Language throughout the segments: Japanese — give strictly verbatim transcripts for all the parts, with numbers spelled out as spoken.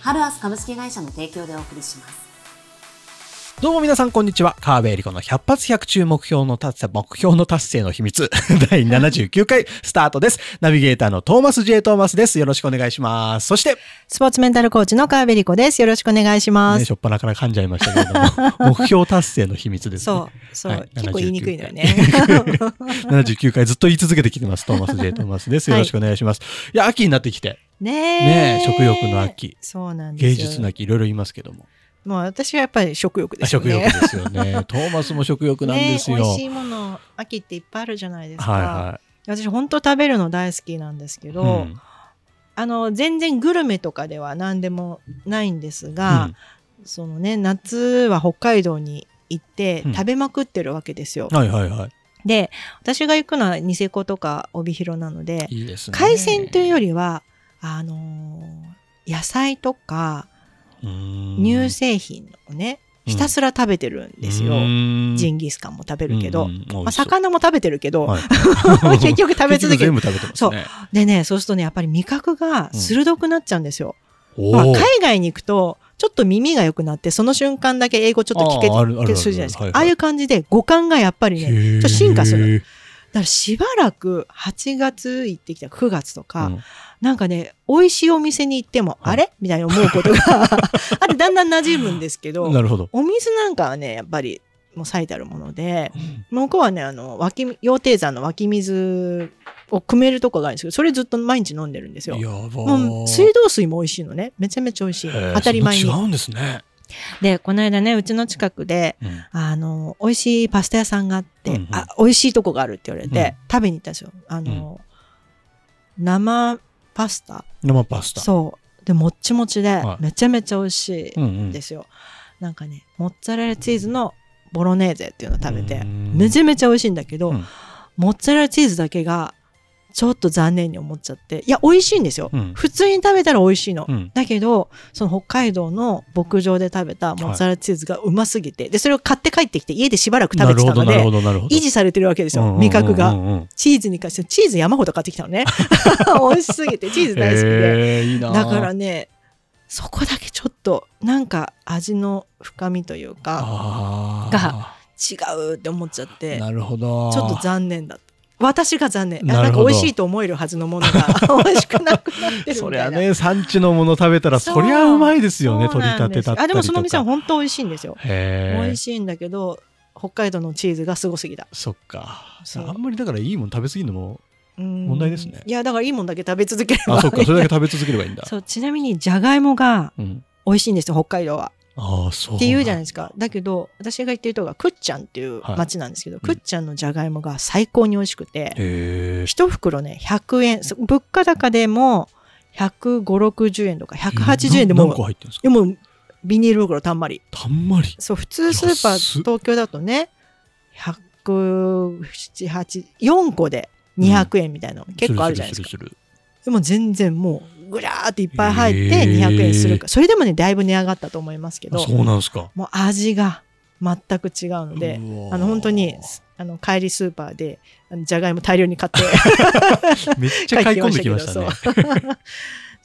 ハルアス株式会社の提供でお送りします。どうも皆さんこんにちは。川辺恵理子の百発百中目標の達成目標の達成の秘密だいななじゅうきゅうかいスタートです。ナビゲーターのトーマス ジェイ トーマスです。よろしくお願いします。そしてスポーツメンタルコーチの川辺恵理子です。よろしくお願いします、ね、しょっぱなから噛んじゃいましたけれども目標達成の秘密ですね。そうそう、はい、結構言いにくいのよねななじゅうきゅうかいずっと言い続けてきてますトーマス ジェイ トーマスです。よろしくお願いします、はい、いや秋になってきてねえ、ねえ、食欲の秋、そうなんですよ、芸術の秋、いろいろ言いますけども、まあ私はやっぱり食欲ですよね。食欲ですよね。トーマスも食欲なんですよ。ね、美味しいもの秋っていっぱいあるじゃないですか。はいはい、私本当食べるの大好きなんですけど、うん、あの全然グルメとかでは何でもないんですが、うん、そのね夏は北海道に行って食べまくってるわけですよ。うん、はいはいはい。で私が行くのはニセコとか帯広なので、いいですね、海鮮というよりはあのー、野菜とか乳製品をねひたすら食べてるんですよ。ジンギスカンも食べるけど、まあ、魚も食べてるけど、はい、結局食べ続ける。そうでね、そうするとねやっぱり味覚が鋭くなっちゃうんですよ。うん、まあ、海外に行くとちょっと耳が良くなってその瞬間だけ英語ちょっと聞けたりするじゃないですか。ああいう感じで五感がやっぱりねちょっと進化する。だからしばらくはちがつ行ってきたくがつとか、うん、なんかね美味しいお店に行っても、うん、あれみたいに思うことがあれだんだん馴染むんですけ ど, なるほどお水なんかはねやっぱりもう最たるもので、うん、向こうはねあの湧き羊蹄山の湧き水を汲めるとこがあるんですけどそれずっと毎日飲んでるんですよ。やばもう水道水も美味しいのね。めちゃめちゃ美味しい当たり前に。違うんですね。でこの間ねうちの近くで、うん、あの美味しいパスタ屋さんがあって、うんうん、あ美味しいとこがあるって言われて、うん、食べに行ったんですよ。あの、うん、生パスタ生パスタそうでもっちもちでめちゃめちゃ美味しいんですよ。はいうんうん、なんかねモッツァレラチーズのボロネーゼっていうのを食べて、うん、めちゃめちゃ美味しいんだけど、うん、モッツァレラチーズだけがちょっと残念に思っちゃっていや美味しいんですよ、うん、普通に食べたら美味しいの、うん、だけどその北海道の牧場で食べたモッツァレラチーズがうますぎて、はい、でそれを買って帰ってきて家でしばらく食べてたので維持されてるわけですよ、うんうんうんうん、味覚が、うんうん、チーズに関してはチーズ山ほど買ってきたのね美味しすぎてチーズ大好きで、えー、いいなだからねそこだけちょっとなんか味の深みというかが違うって思っちゃってなるほどちょっと残念だった。私が残念。ななんか美味しいと思えるはずのものが美味しくなくなってるみたいなそりゃね産地のもの食べたらそりゃうまいですよね。取り立てたったりとか。あでもその店は本当美味しいんですよ。へ美味しいんだけど北海道のチーズがすごすぎだ。そっかそうあんまりだからいいもの食べ過ぎるのも問題ですね。いやだからいいものだけ食べ続ければいい。あそっかそれだけ食べ続ければいいんだそうちなみにじゃがいもが美味しいんですよ、うん、北海道はああそうって言うじゃないですか。だけど私が行ってるとこがクッチャンっていう町なんですけど、はいうん、クッチャンのじゃがいもが最高に美味しくて一袋ねひゃくえん物価高でもひゃくごじゅうろくじゅうえんとかひゃくはちじゅうえんでも、えー、何個入ってるんですか。でもビニール袋たんまりたんまりそう普通スーパー東京だとねひゃくななじゅうはちよんこでにひゃくえんみたいなの、うん、結構あるじゃないですか。するするするでも全然もうぐらーっていっぱい入ってにひゃくえんするか、えー、それでもねだいぶ値上がったと思いますけど。そうなんですか。もう味が全く違うのでうあの本当にあの帰りスーパーでじゃがいも大量に買ってめっちゃ買い込んできましたね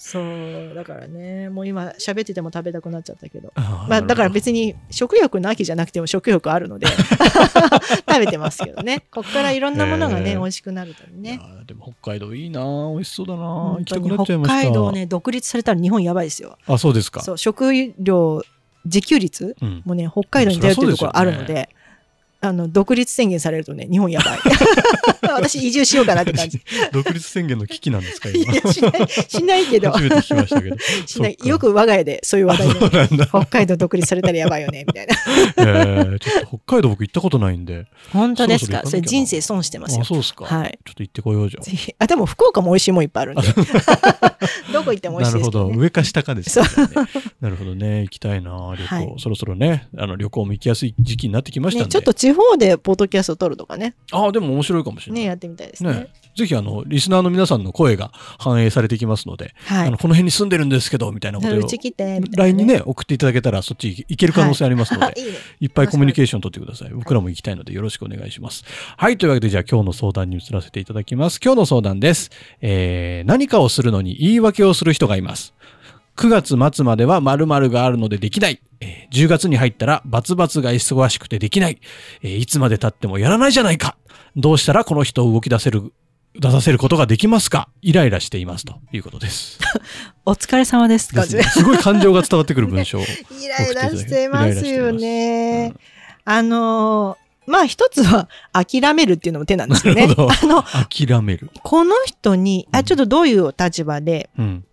そうだからねもう今喋ってても食べたくなっちゃったけどあ、まあ、だから別に食欲の秋じゃなくても食欲あるので食べてますけどね。こっからいろんなものがね、えー、美味しくなるとね。いやでも北海道いいな美味しそうだな行きたくなっちゃいました。北海道ね独立されたら日本やばいですよ。あそうですか。そう食料自給率、うん、もうね北海道に出るっていうところあるので、うんあの独立宣言されるとね、日本やばい。私移住しようかなって感じ。独立宣言の危機なんですか今。いやしないしないけど。初めて聞きましたけど。しない。よく我が家でそういう話題に。北海道独立されたらやばいよねみたいな。えー、ちょっと北海道僕行ったことないんで。本当ですか。それ人生損してますよ。あ、そうですか。はい。ちょっと行ってこようじゃん。ぜひ。あ、でも福岡も美味しいもんいっぱいあるんで。どこ行っても美味しいですけど、ね。なるほど。上か下かですからね。なるほどね。行きたいな旅行、はい。そろそろね、あの旅行も行きやすい時期になってきましたんで。ね、ちょっと地方でポッドキャストを撮るとかね。ああ、でも面白いかもしれない。ね、やってみたいですね。ね、ぜひあのリスナーの皆さんの声が反映されてきますので、はい、あのこの辺に住んでるんですけどみたいなことを ライン にね送っていただけたらそっち行ける可能性ありますので、はい、いいね、いっぱいコミュニケーション取ってください。僕らも行きたいのでよろしくお願いします。はい、というわけでじゃあ今日の相談に移らせていただきます。今日の相談です。えー、何かをするのに言い訳をする人がいます。くがつ末までは〇〇があるのでできない。じゅうがつに入ったらバツバツが忙しくてできない。いつまで経ってもやらないじゃないか。どうしたらこの人を動き出せる、出させることができますか。イライラしていますということです。お疲れ様です。ですね、すごい感情が伝わってくる文章。イライラしてますよね。うん、あのー。まあ一つは諦めるっていうのも手なんですよね。あの諦める。この人に、あ、ちょっとどういう立場で、うん、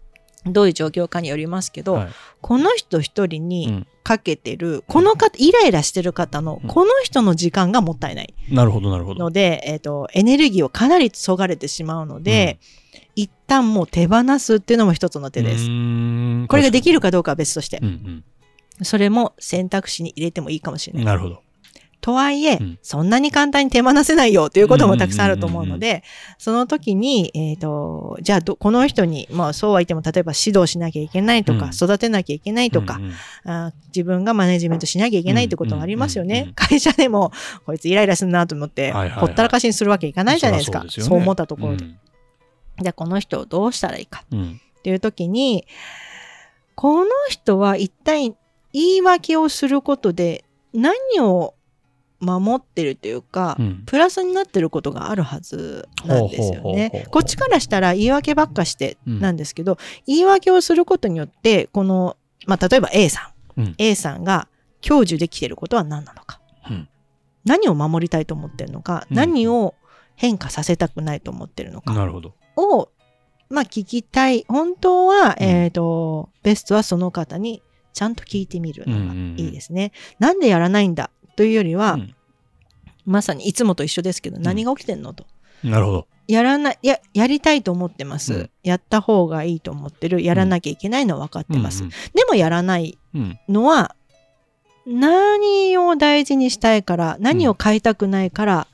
どういう状況かによりますけど、はい、この人一人にかけてる、うん、この方イライラしてる方の、うん、この人の時間がもったいない。なるほどなるほど。ので、えっと、エネルギーをかなりそがれてしまうので、うん、一旦もう手放すっていうのも一つの手です。うーん、これができるかどうかは別として、うんうん、それも選択肢に入れてもいいかもしれない。なるほど。とはいえ、うん、そんなに簡単に手放せないよということもたくさんあると思うので、その時に、えっと、じゃあど、この人に、まあそうは言っても、例えば指導しなきゃいけないとか、うん、育てなきゃいけないとか、うん、あ、自分がマネジメントしなきゃいけないってことがありますよね。うんうんうん、会社でも、こいつイライラするなと思って、はいはいはい、ほったらかしにするわけいかないじゃないですか。そ, そうですよね、そう思ったところで。うん、じゃあ、この人をどうしたらいいかっていう時に、この人は一体言い訳をすることで何を守ってるというか、うん、プラスになってることがあるはずなんですよね。こっちからしたら言い訳ばっかしてなんですけど、うん、言い訳をすることによってこの、まあ、例えば A さん、うん、A さんが享受できてることは何なのか、うん、何を守りたいと思ってるのか、うん、何を変化させたくないと思ってるのかを、なるほど、まあ、聞きたい。本当は、うん、えーと、ベストはその方にちゃんと聞いてみるのがいいですね、うんうんうん、なんでやらないんだというよりは、うん、まさにいつもと一緒ですけど、何が起きてんのと、うん、なるほど、やらない、や、やりたいと思ってます、うん、やった方がいいと思ってる、やらなきゃいけないのは分かってます、うんうん、でもやらないのは、うん、何を大事にしたいから何を変えたくないから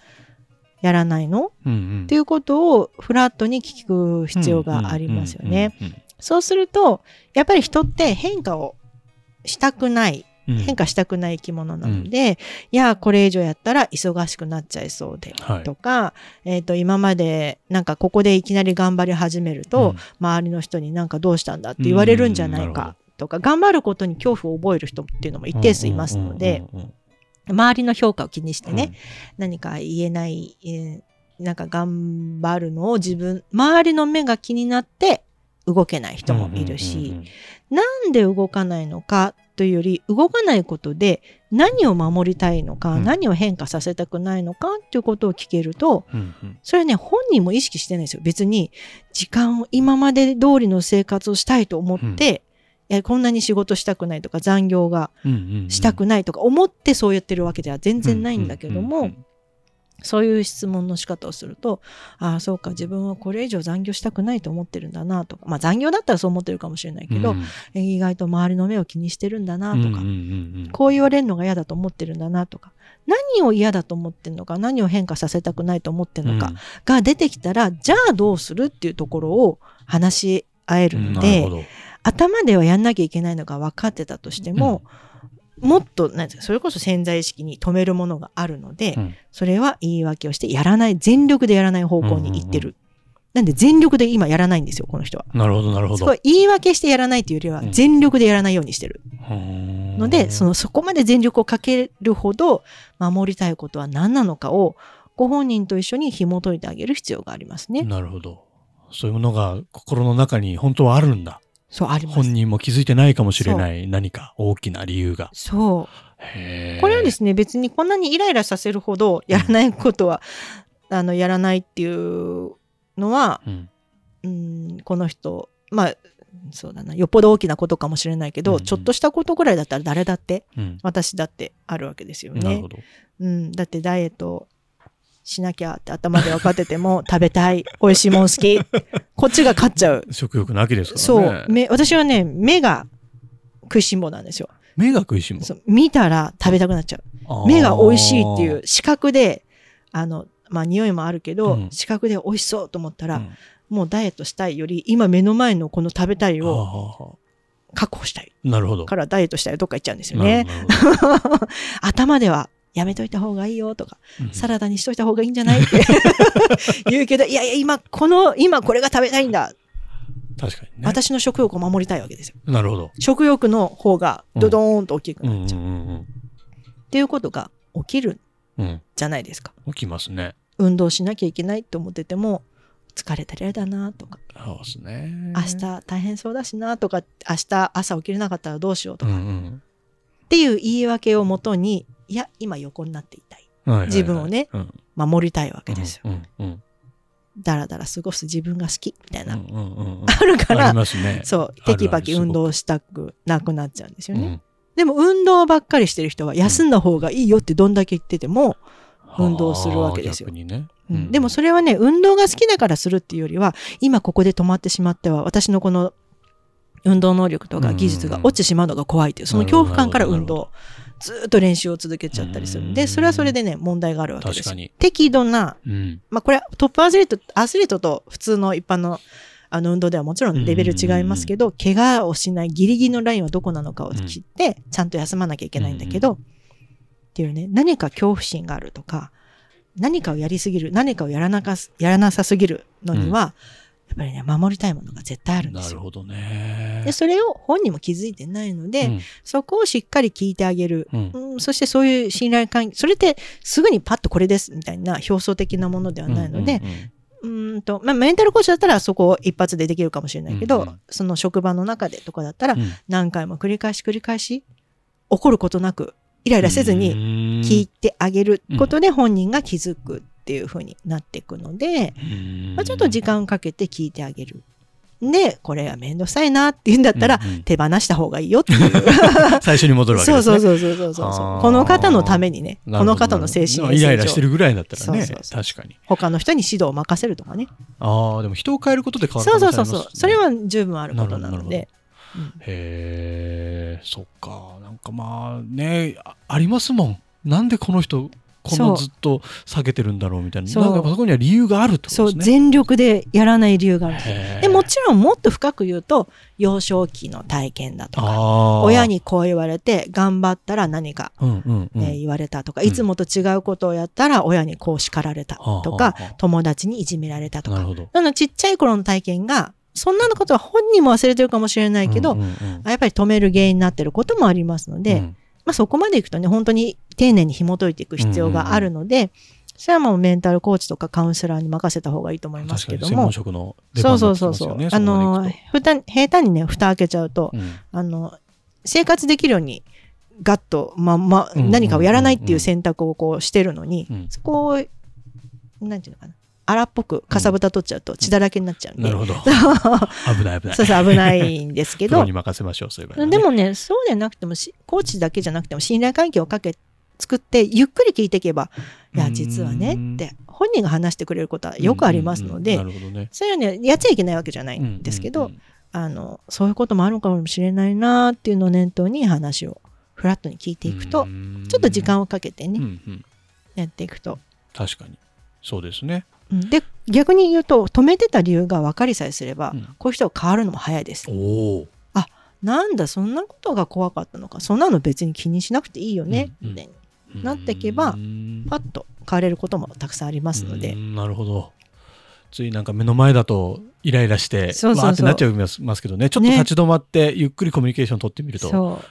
やらないの、うん、っていうことをフラットに聞く必要がありますよね。そうするとやっぱり人って変化をしたくない変化したくない生き物なので、うん、いやこれ以上やったら忙しくなっちゃいそうで、はい、とか、えーと、今までなんかここでいきなり頑張り始めると、うん、周りの人になんかどうしたんだって言われるんじゃないかとか、うん、頑張ることに恐怖を覚える人っていうのも一定数いますので、周りの評価を気にしてね、うん、何か言えない、えー、なんか頑張るのを自分周りの目が気になって動けない人もいるし、うんうんうんうん、なんで動かないのかというより動かないことで何を守りたいのか、うん、何を変化させたくないのかということを聞けると、うんうん、それはね本人も意識してないんですよ。別に時間を今まで通りの生活をしたいと思って、うん、いやこんなに仕事したくないとか残業がしたくないとか思ってそうやってるわけでは全然ないんだけども、うんうんうんうん、そういう質問の仕方をすると、ああそうか自分はこれ以上残業したくないと思ってるんだなとか、まあ残業だったらそう思ってるかもしれないけど、うん、意外と周りの目を気にしてるんだなとか、うんうんうんうん、こう言われるのが嫌だと思ってるんだなとか、何を嫌だと思ってるのか何を変化させたくないと思ってるのかが出てきたら、うん、じゃあどうするっていうところを話し合えるので、うん、頭ではやんなきゃいけないのが分かってたとしても、うんもっとなんてそれこそ潜在意識に止めるものがあるので、うん、それは言い訳をしてやらない全力でやらない方向に行ってる、うんうんうん、なんで全力で今やらないんですよこの人は。なるほどなるほど。そこは言い訳してやらないというよりは全力でやらないようにしてる、うん、のでそのそこまで全力をかけるほど守りたいことは何なのかをご本人と一緒に紐解いてあげる必要がありますね。なるほど。そういうものが心の中に本当はあるんだ。そうあります。本人も気づいてないかもしれない何か大きな理由が。そう。へー。これはですね、別にこんなにイライラさせるほどやらないことは、うん、あのやらないっていうのは、うん、うんこの人まあそうだな、よっぽど大きなことかもしれないけど、うんうん、ちょっとしたことぐらいだったら誰だって、うん、私だってあるわけですよね。なるほど、うん、だってダイエットしなきゃって頭で分かってても食べたい、美味しいもん好きこっちが勝っちゃう。食欲の秋ですからね。そう、目、私はね、目が食いしん坊なんですよ。目が食いしん坊。そう、見たら食べたくなっちゃう。目が美味しいっていう視覚で、あのまあ匂いもあるけど、うん、視覚で美味しそうと思ったら、うん、もうダイエットしたいより今目の前のこの食べたいを確保したい。なるほど。からダイエットしたいどっか行っちゃうんですよね。頭ではやめといた方がいいよとか、うん、サラダにしといた方がいいんじゃないって言うけど、いやいや今この今これが食べたいんだ。確かにね。私の食欲を守りたいわけですよ。なるほど。食欲の方がドドーンと大きくなっちゃう。うんうんうんうん、っていうことが起きるんじゃないですか。うん、起きますね。運動しなきゃいけないと思ってても。疲れてるやだなとか、そうですね、明日大変そうだしなとか、明日朝起きれなかったらどうしようとか、うんうん、っていう言い訳をもとに、いや今横になっていたい、はいはいはい、自分をね、うん、守りたいわけですよ、うんうんうん、だらだら過ごす自分が好きみたいな、うんうんうんうん、あるからありますね。そうテキパキ運動したくなくなっちゃうんですよね、うん、でも運動ばっかりしてる人は休んだ方がいいよってどんだけ言ってても運動するわけですよ。逆にね、うん、でもそれはね、運動が好きだからするっていうよりは、今ここで止まってしまっては私のこの運動能力とか技術が落ちてしまうのが怖いっていう、その恐怖感から運動ずっと練習を続けちゃったりするんで、それはそれでね問題があるわけです。確かに適度な、うん、まあこれはトップアスリートアスリートと普通の一般のあの運動ではもちろんレベル違いますけど、怪我をしないギリギリのラインはどこなのかを知ってちゃんと休まなきゃいけないんだけど、っていうね、何か恐怖心があるとか、何かをやりすぎる、何かをやらなか、やらなさすぎるのには、うん、やっぱりね、守りたいものが絶対あるんですよ。なるほどね。で、それを本人も気づいてないので、うん、そこをしっかり聞いてあげる。うんうん、そしてそういう信頼関係、それってすぐにパッとこれですみたいな表層的なものではないので、うんうんうん、うーんと、まあ、メンタルコーチだったらそこを一発でできるかもしれないけど、うんうん、その職場の中でとかだったら、何回も繰り返し繰り返し、起こることなく、イライラせずに聞いてあげることで本人が気づくっていう風になっていくので、まあ、ちょっと時間かけて聞いてあげる。で、これはめんどくさいなっていうんだったら手放した方がいいよっていう。最初に戻るわけですね。そうそうそうそうそうそう。この方のためにね、この方の精神衛生上。イライラしてるぐらいだったらね、そうそうそう、確かに。他の人に指導を任せるとかね。ああ、でも人を変えることで変わるかもしれないですね。そうそうそうそう。それは十分あることなので。うん、へー、そっか、なんかまあね、 あ, ありますもん。なんでこの人こんなずっと下げてるんだろうみたいな、なんかそこには理由があるってことですね。そう、全力でやらない理由がある。でもちろんもっと深く言うと、幼少期の体験だとか、親にこう言われて頑張ったら何か、うんうんうん、えー、言われたとか、いつもと違うことをやったら親にこう叱られたとか、うん、友達にいじめられたとか、あのちっちゃい頃の体験が、そんなのことは本人も忘れてるかもしれないけど、うんうんうん、やっぱり止める原因になってることもありますので、うん、まあ、そこまでいくとね、本当に丁寧に紐解いていく必要があるので、うんうんうん、それはもうメンタルコーチとかカウンセラーに任せた方がいいと思いますけども。確かに専門職の出番になってますよね。そうそうそうそう。あの、ふた、平坦にね、蓋開けちゃうと、うん、あの、生活できるようにガッと、ま、ま、何かをやらないっていう選択をこうしてるのに、うんうんうんうん、そこを、なんていうのかな。荒っぽくかさぶた取っちゃうと血だらけになっちゃうんで、うん、なるほど危ない危ない、そうそう、危ないんですけどプロに任せましょう、そういう場合はね。でもね、そうでなくても、コーチだけじゃなくても信頼関係をかけ作ってゆっくり聞いていけば、いや実はねって本人が話してくれることはよくありますので、うんうんうん、なるほどね、それはねやっちゃいけないわけじゃないんですけど、うんうんうん、あのそういうこともあるかもしれないなっていうのを念頭に話をフラットに聞いていくと、うん、ちょっと時間をかけてね、うんうん、やっていくと。確かにそうですね。で、逆に言うと、止めてた理由が分かりさえすれば、うん、こういう人が変わるのも早いです。お、あ、なんだそんなことが怖かったのか、そんなの別に気にしなくていいよね、うんうん、ってなっていけば、うん、パッと変われることもたくさんありますので。なるほど。ついなんか目の前だとイライラしてそうそうそう、まあってなっちゃいますけどね、ちょっと立ち止まってゆっくりコミュニケーション取ってみると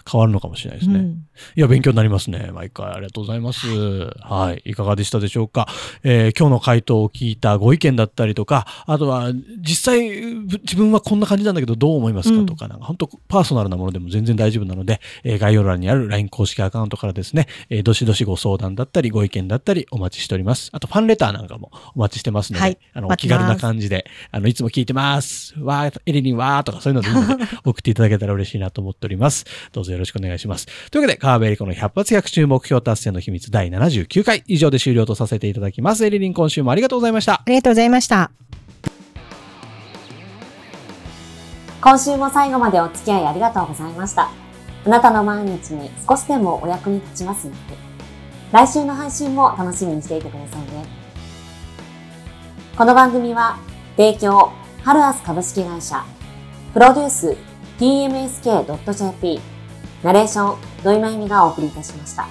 変わるのかもしれないですね、うん、いや勉強になりますね。毎回ありがとうございます、はいはい、いかがでしたでしょうか、えー、今日の回答を聞いたご意見だったりとか、あとは実際自分はこんな感じなんだけどどう思いますかとか、うん、なんか本当パーソナルなものでも全然大丈夫なので、えー、概要欄にある ライン 公式アカウントからですね、えー、どしどしご相談だったりご意見だったりお待ちしております。あとファンレターなんかもお待ちしてますので、はい、あのお気軽な感じであのいつも聞いて聞いてますわーエレリンわーとかそういうのでいいので送っていただけたら嬉しいなと思っております。どうぞよろしくお願いします。というわけで川辺理子のひゃく発ひゃく中目標達成の秘密だいななじゅうきゅうかい以上で終了とさせていただきます。エレリン今週もありがとうございました。ありがとうございました。今週も最後までお付き合いありがとうございました。あなたの毎日に少しでもお役に立ちますように、来週の配信も楽しみにしていてくださいね。この番組は提供ハルアス株式会社、プロデュース ティーエムエスケードットジェーピー、ナレーション土井真由美がお送りいたしました。